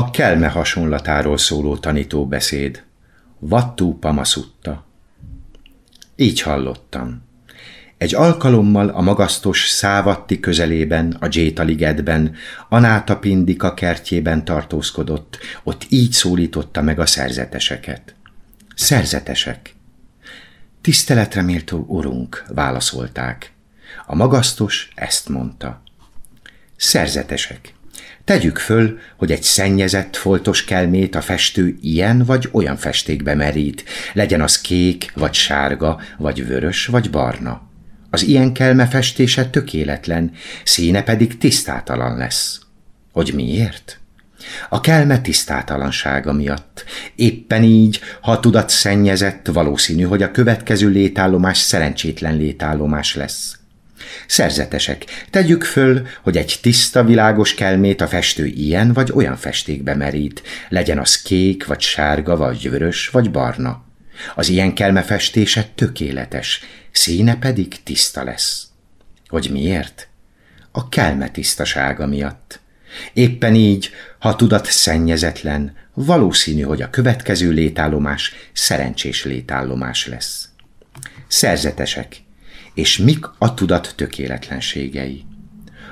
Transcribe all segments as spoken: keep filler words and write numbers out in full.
A kelme hasonlatáról szóló tanítóbeszéd, Vatthūpama Sutta. Így hallottam. Egy alkalommal a magasztos Sávatthi közelében, a Jétaligetben, Anáthapindika kertjében tartózkodott, ott így szólította meg a szerzeteseket. Szerzetesek! Tiszteletre méltó urunk, válaszolták. A magasztos ezt mondta. Szerzetesek! Tegyük föl, hogy egy szennyezett, foltos kelmét a festő ilyen vagy olyan festékbe merít, legyen az kék, vagy sárga, vagy vörös, vagy barna. Az ilyen kelme festése tökéletlen, színe pedig tisztátalan lesz. Hogy miért? A kelme tisztátalansága miatt. Éppen így, ha a tudat szennyezett, valószínű, hogy a következő létállomás szerencsétlen létállomás lesz. Szerzetesek, tegyük föl, hogy egy tiszta, világos kelmét a festő ilyen vagy olyan festékbe merít, legyen az kék, vagy sárga, vagy vörös, vagy barna. Az ilyen kelme festése tökéletes, színe pedig tiszta lesz. Hogy miért? A kelme tisztasága miatt. Éppen így, ha tudat szennyezetlen, valószínű, hogy a következő létállomás szerencsés létállomás lesz. Szerzetesek, és mik a tudat tökéletlenségei?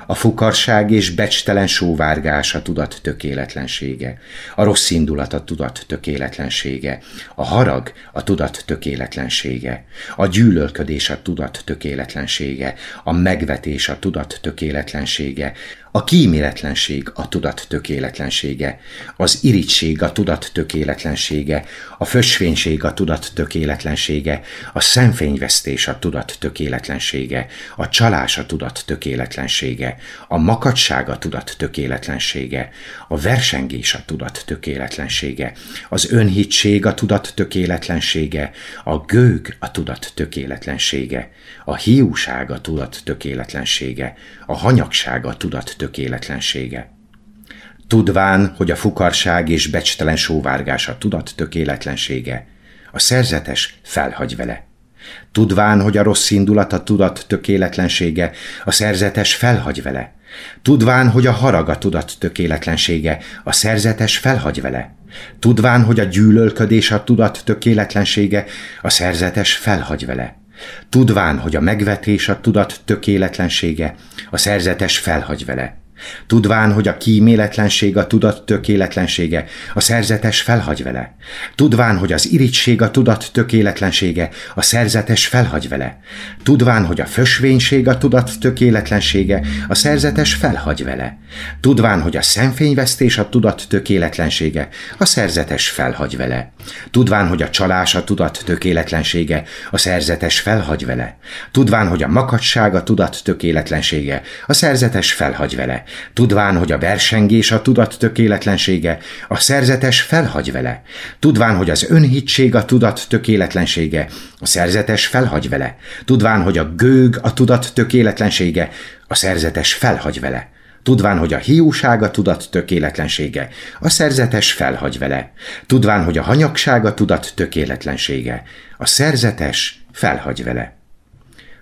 A fukarság és becstelen sóvárgás a tudat tökéletlensége, a rossz indulat a tudat tökéletlensége, a harag a tudat tökéletlensége, a gyűlölködés a tudat tökéletlensége, a megvetés a tudat tökéletlensége, a kíméletlenség a tudat tökéletlensége, az irigység a tudat tökéletlensége, a fösvénység a tudat tökéletlensége, a szemfényvesztés a tudat tökéletlensége, a csalás a tudat tökéletlensége, a makacság a tudat tökéletlensége, a versengés a tudat tökéletlensége, az önhittség a tudat tökéletlensége, a gőg a tudat tökéletlensége, a hiúság a tudat tökéletlensége, a hanyagság a tudat tökéletlensége, tökéletlensége. Tudván, hogy a fukarság és becstelen sóvárgás a tudat tökéletlensége, a szerzetes felhagy vele. Tudván, hogy a rossz indulat a tudat tökéletlensége, a szerzetes felhagy vele. Tudván, hogy a harag a tudat tökéletlensége, a szerzetes felhagy vele. Tudván, hogy a gyűlölködés a tudat tökéletlensége, a szerzetes felhagy vele. Tudván, hogy a megvetés a tudat tökéletlensége, a szerzetes felhagy vele. Tudván, hogy a kíméletlenség a tudat tökéletlensége, a szerzetes felhagy vele. Tudván, hogy az irigység a tudat tökéletlensége, a szerzetes felhagy vele. Tudván, hogy a fösvénység a tudat tökéletlensége, a szerzetes felhagy vele. Tudván, hogy a szemfényvesztés a tudat tökéletlensége, a szerzetes felhagy vele. Tudván, hogy a csalás a tudat tökéletlensége, a szerzetes felhagy vele. Tudván, hogy a makacság a tudat tökéletlensége, a szerzetes felhagy vele. Tudván, hogy a versengés a tudat tökéletlensége, a szerzetes felhagy vele. Tudván, hogy az önhittség a tudat tökéletlensége, a szerzetes felhagy vele. Tudván, hogy a gőg a tudat tökéletlensége, a szerzetes felhagy vele. Tudván, hogy a hiúság a tudat tökéletlensége, a szerzetes felhagy vele. Tudván, hogy a hanyagság a tudat tökéletlensége, a szerzetes felhagy vele.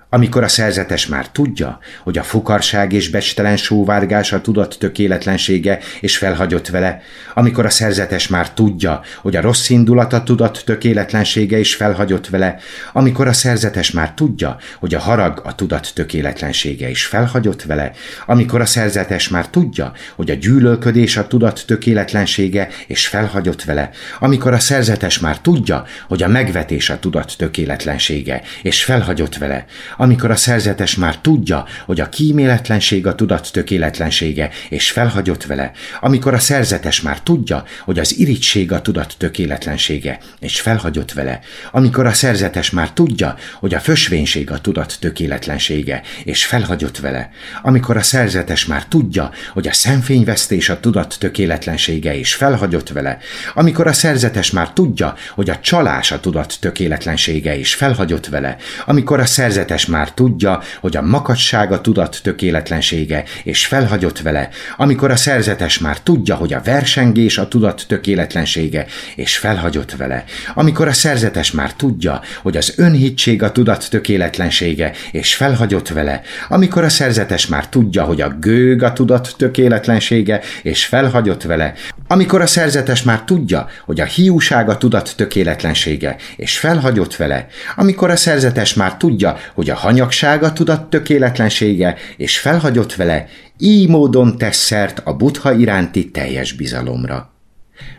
Amikor a szerzetes már tudja, hogy a fukarság és becstelen sóvárgás a tudat tökéletlensége és felhagyott vele, amikor a szerzetes már tudja, hogy a rossz indulat a tudat tökéletlensége és felhagyott vele, amikor a szerzetes már tudja, hogy a harag a tudat tökéletlensége és felhagyott vele, amikor a szerzetes már tudja, hogy a gyűlölködés a tudat tökéletlensége és felhagyott vele, amikor a szerzetes már tudja, hogy a megvetés a tudat tökéletlensége és felhagyott vele, amikor a szerzetes már tudja, hogy a kíméletlenség a tudat tökéletlensége, és felhagyott vele, amikor a szerzetes már tudja, hogy az irigység a tudat tökéletlensége, és felhagyott vele, amikor a szerzetes már tudja, hogy a fösvénység a tudat tökéletlensége, és felhagyott vele, amikor a szerzetes már tudja, hogy a szemfényvesztés a tudat tökéletlensége, és felhagyott vele, amikor a szerzetes már tudja, hogy a csalás a tudat tökéletlensége, és felhagyott vele, amikor a szerzetes Szentírás már tudja, hogy a makacság a tudat tökéletlensége, és felhagyott vele, amikor a szerzetes már tudja, hogy a versengés a tudat tökéletlensége, és felhagyott vele, amikor a szerzetes már tudja, hogy az önhittség a tudat tökéletlensége, és felhagyott vele, amikor a szerzetes már tudja, hogy a gőg a tudat tökéletlensége, és felhagyott vele, amikor a szerzetes már tudja, hogy a hiúság a tudat tökéletlensége, és felhagyott vele, amikor a szerzetes már tudja, hogy a hanyagság a tudat tökéletlensége, és felhagyott vele, így módon tesz szert a Buddha iránti teljes bizalomra.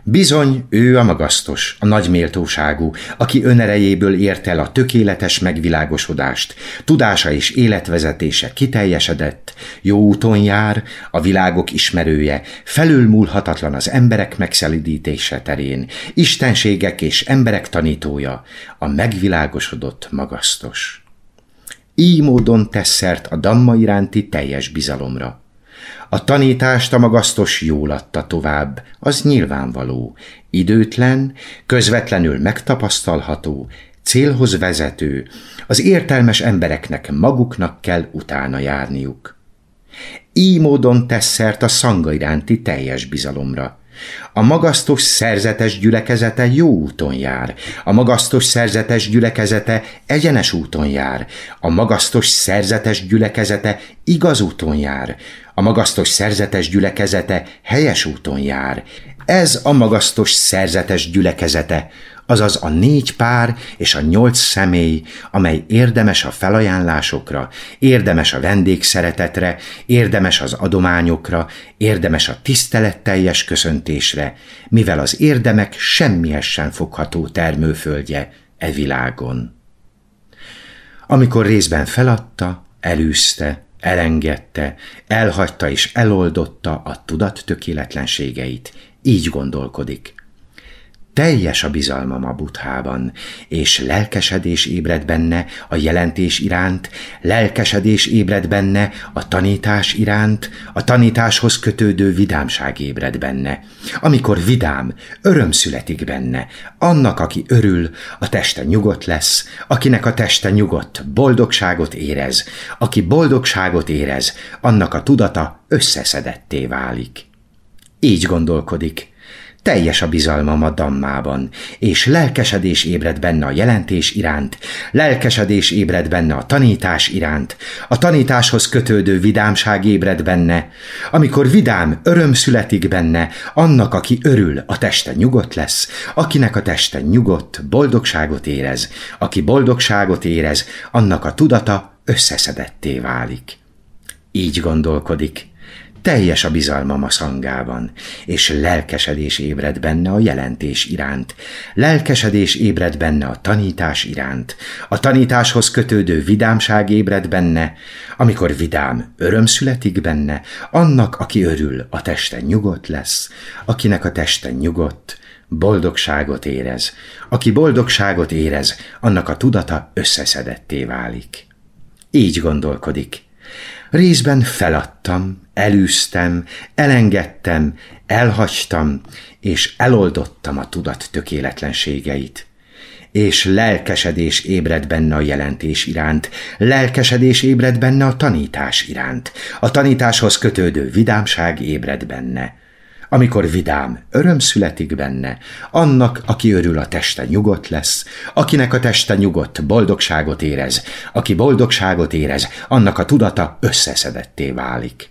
Bizony, ő a magasztos, a nagy méltóságú, aki önerejéből ért el a tökéletes megvilágosodást, tudása és életvezetése kiteljesedett, jó úton jár, a világok ismerője, felülmúlhatatlan az emberek megszelidítése terén, istenségek és emberek tanítója, a megvilágosodott magasztos. Így módon tesz szert a Dhamma iránti teljes bizalomra. A tanítást a magasztos jól adta tovább, az nyilvánvaló, időtlen, közvetlenül megtapasztalható, célhoz vezető, az értelmes embereknek maguknak kell utána járniuk. Így módon tesz szert a szanga iránti teljes bizalomra. A magasztos szerzetes gyülekezete jó úton jár, a magasztos szerzetes gyülekezete egyenes úton jár, a magasztos szerzetes gyülekezete igaz úton jár, a magasztos szerzetes gyülekezete helyes úton jár. Ez a magasztos szerzetes gyülekezete, azaz a négy pár és a nyolc személy, amely érdemes a felajánlásokra, érdemes a vendégszeretetre, érdemes az adományokra, érdemes a tiszteletteljes köszöntésre, mivel az érdemek semmihez sem fogható termőföldje e világon. Amikor részben feladta, elűzte, elengedte, elhagyta és eloldotta a tudat tökéletlenségeit, így gondolkodik. Teljes a bizalmam a Buddhában, és lelkesedés ébred benne a jelentés iránt, lelkesedés ébred benne a tanítás iránt, a tanításhoz kötődő vidámság ébred benne. Amikor vidám, öröm születik benne, annak, aki örül, a teste nyugodt lesz, akinek a teste nyugodt, boldogságot érez, aki boldogságot érez, annak a tudata összeszedetté válik. Így gondolkodik. Teljes a bizalmam a Dhammában, és lelkesedés ébred benne a jelentés iránt, lelkesedés ébred benne a tanítás iránt, a tanításhoz kötődő vidámság ébred benne. Amikor vidám, öröm születik benne, annak, aki örül, a teste nyugodt lesz, akinek a teste nyugodt, boldogságot érez, aki boldogságot érez, annak a tudata összeszedetté válik. Így gondolkodik. Teljes a bizalmam a szangában, és lelkesedés ébred benne a jelentés iránt, lelkesedés ébred benne a tanítás iránt, a tanításhoz kötődő vidámság ébred benne, amikor vidám, öröm születik benne, annak, aki örül, a teste nyugodt lesz, akinek a teste nyugodt, boldogságot érez, aki boldogságot érez, annak a tudata összeszedetté válik. Így gondolkodik. Részben feladtam, elűztem, elengedtem, elhagytam, és eloldottam a tudat tökéletlenségeit. És lelkesedés ébred benne a jelentés iránt, lelkesedés ébred benne a tanítás iránt, a tanításhoz kötődő vidámság ébred benne. Amikor vidám, öröm születik benne, annak, aki örül, a teste nyugodt lesz, akinek a teste nyugodt, boldogságot érez, aki boldogságot érez, annak a tudata összeszedetté válik.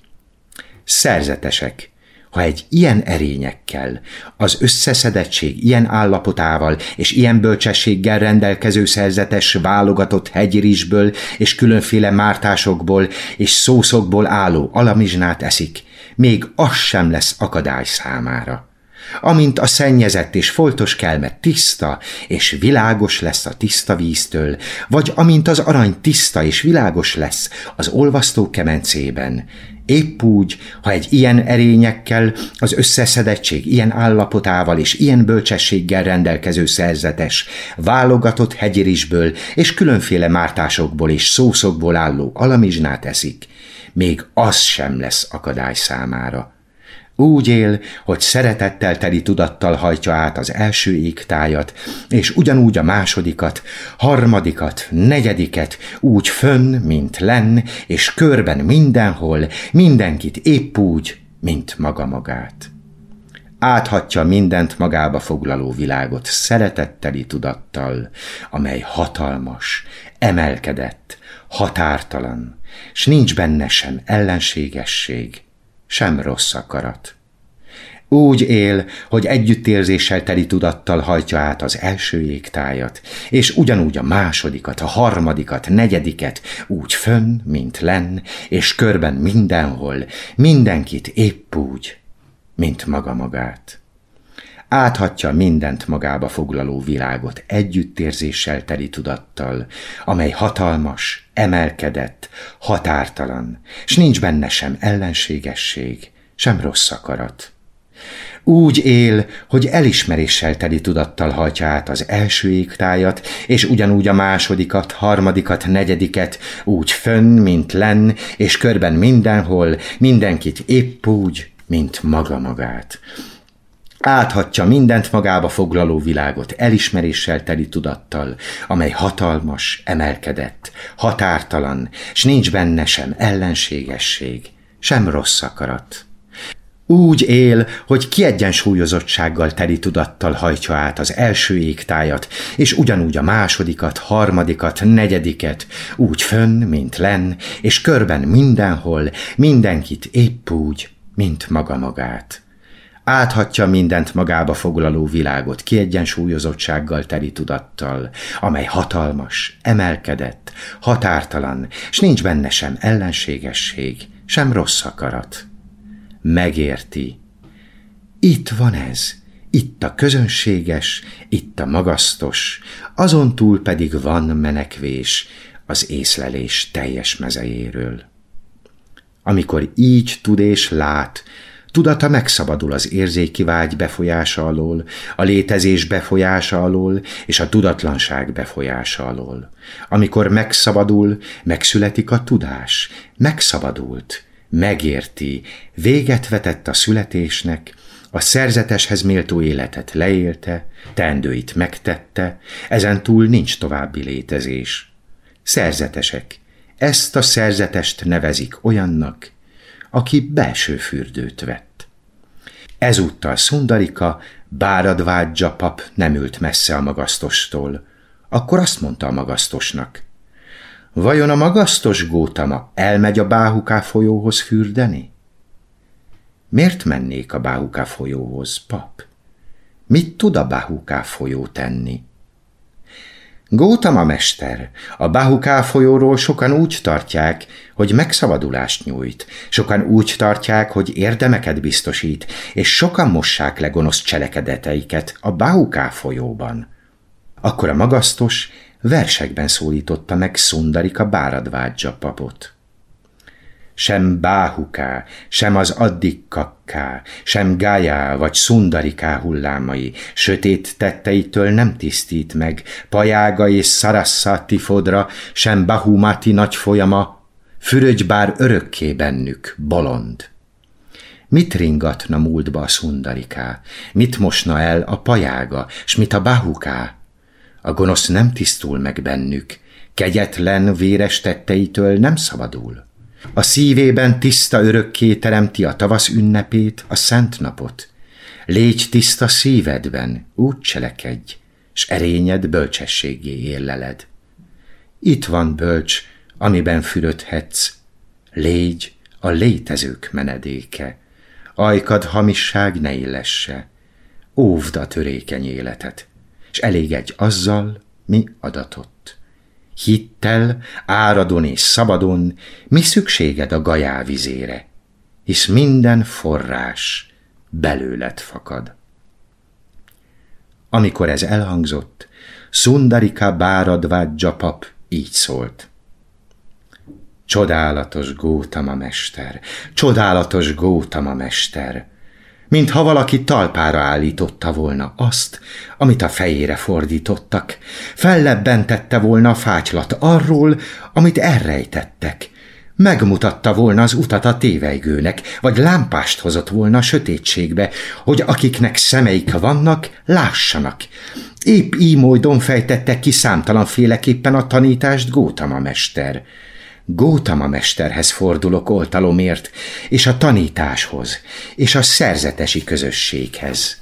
Szerzetesek, ha egy ilyen erényekkel, az összeszedettség ilyen állapotával és ilyen bölcsességgel rendelkező szerzetes válogatott hegyrizsből és különféle mártásokból és szószokból álló alamizsnát eszik, még az sem lesz akadály számára. Amint a szennyezett és foltos kelme tiszta és világos lesz a tiszta víztől, vagy amint az arany tiszta és világos lesz az olvasztó kemencében, épp úgy, ha egy ilyen erényekkel, az összeszedettség ilyen állapotával és ilyen bölcsességgel rendelkező szerzetes, válogatott hegyirisből és különféle mártásokból és szószokból álló alamizsnát eszik, még az sem lesz akadály számára. Úgy él, hogy szeretettel teli tudattal hajtja át az első égtájat, és ugyanúgy a másodikat, harmadikat, negyediket, úgy fönn, mint lenn, és körben mindenhol, mindenkit épp úgy, mint maga magát. Áthatja mindent magába foglaló világot szeretetteli tudattal, amely hatalmas, emelkedett, határtalan, s nincs benne sem ellenségesség, sem rossz akarat. Úgy él, hogy együttérzéssel teli tudattal hajtja át az első égtájat, és ugyanúgy a másodikat, a harmadikat, negyediket, úgy fönn, mint lenn, és körben mindenhol, mindenkit épp úgy, mint maga magát. Áthatja mindent magába foglaló világot együttérzéssel teli tudattal, amely hatalmas, emelkedett, határtalan, s nincs benne sem ellenségesség, sem rossz akarat. Úgy él, hogy elismeréssel teli tudattal hajtja át az első égtájat, és ugyanúgy a másodikat, harmadikat, negyediket, úgy fönn, mint lenn, és körben mindenhol, mindenkit épp úgy, mint maga magát. Áthatja mindent magába foglaló világot elismeréssel teli tudattal, amely hatalmas, emelkedett, határtalan, s nincs benne sem ellenségesség, sem rossz akarat. Úgy él, hogy kiegyensúlyozottsággal teli tudattal hajtja át az első égtájat, és ugyanúgy a másodikat, harmadikat, negyediket, úgy fönn, mint lenn, és körben mindenhol, mindenkit épp úgy, mint maga magát. Áthatja mindent magába foglaló világot kiegyensúlyozottsággal teli tudattal, amely hatalmas, emelkedett, határtalan, s nincs benne sem ellenségesség, sem rossz akarat. Megérti. Itt van ez, itt a közönséges, itt a magasztos, azon túl pedig van menekvés az észlelés teljes mezejéről. Amikor így tud és lát, tudata megszabadul az érzéki vágy befolyása alól, a létezés befolyása alól és a tudatlanság befolyása alól. Amikor megszabadul, megszületik a tudás, megszabadult, megérti, véget vetett a születésnek, a szerzeteshez méltó életet leélte, teendőit megtette, ezen túl nincs további létezés. Szerzetesek. Ezt a szerzetest nevezik olyannak, aki belső fürdőt vett. Ezúttal Szundarika Bháradvádzsa pap nem ült messze a magasztostól. Akkor azt mondta a magasztosnak: vajon a magasztos Gótama elmegy a Báhuká folyóhoz fürdeni? Miért mennék a Báhuká folyóhoz, pap? Mit tud a Báhuká folyó tenni? Gótama mester, a Báhuká folyóról sokan úgy tartják, hogy megszabadulást nyújt, sokan úgy tartják, hogy érdemeket biztosít, és sokan mossák le gonosz cselekedeteiket a Báhuká folyóban. Akkor a magasztos versekben szólította meg Szundarika Bháradvádzsa papot. Sem Báhuká, sem az Addikakká, sem Gájá vagy Szundariká hullámai sötét tetteitől nem tisztít meg, Pajága és Szarasszáti fodra, sem Bahúmáti nagy folyama, fürödj bár örökké bennük, bolond. Mit ringatna múltba a Szundariká? Mit mosna el a Pajága, s mit a Báhuká? A gonosz nem tisztul meg bennük, kegyetlen véres tetteitől nem szabadul. A szívében tiszta örökké teremti a tavasz ünnepét, a szent napot. Légy tiszta szívedben, úgy cselekedj, s erényed bölcsességé érleled. Itt van bölcs, amiben fürödhetsz. Légy a létezők menedéke. Ajkad hamisság ne illesse. Óvd a törékeny életet, s elégedj azzal, mi adatott. Hittel, áradon és szabadon, mi szükséged a gajávízére, hisz minden forrás belőled fakad. Amikor ez elhangzott, Szundarika Bháradvádzsa pap így szólt: csodálatos Gótama mester, csodálatos Gótama mester, mintha valaki talpára állította volna azt, amit a fejére fordítottak, fellebbentette volna a fátylat arról, amit elrejtettek, megmutatta volna az utat a tévelygőnek, vagy lámpást hozott volna a sötétségbe, hogy akiknek szemeik vannak, lássanak. Épp így módon fejtette ki számtalanféleképpen a tanítást Gótama mester. Gótama mesterhez fordulok oltalomért, és a tanításhoz, és a szerzetesi közösséghez.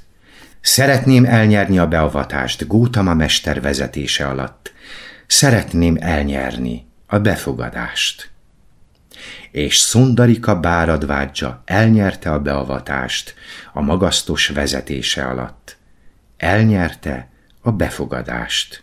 Szeretném elnyerni a beavatást Gótama mester vezetése alatt. Szeretném elnyerni a befogadást. És Szundarika Bháradvádzsa elnyerte a beavatást a magasztos vezetése alatt. Elnyerte a befogadást.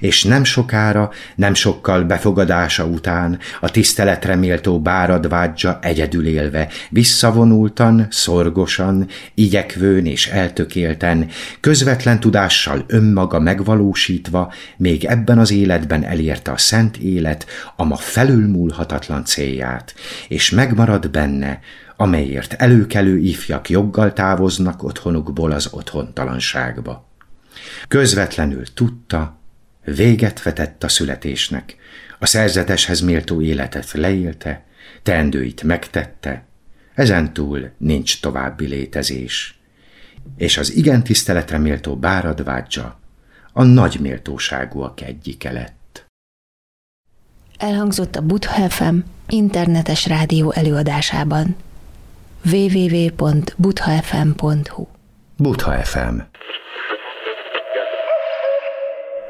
És nem sokára, nem sokkal befogadása után a tiszteletre méltó Bháradvádzsa egyedül élve, visszavonultan, szorgosan, igyekvőn és eltökélten, közvetlen tudással önmaga megvalósítva, még ebben az életben elérte a szent élet, a ma felülmúlhatatlan célját, és megmarad benne, amelyért előkelő ifjak joggal távoznak otthonukból az otthontalanságba. Közvetlenül tudta, véget vetett a születésnek, a szerzeteshez méltó életet leélte, teendőit megtette, ezentúl nincs további létezés. És az igen tiszteletre méltó Bháradvádzsa a nagy méltóságúak egyike lett. Elhangzott a Buddha ef em internetes rádió előadásában. double-u double-u double-u pont buddhafm pont hu Buddha ef em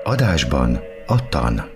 adásban a tan.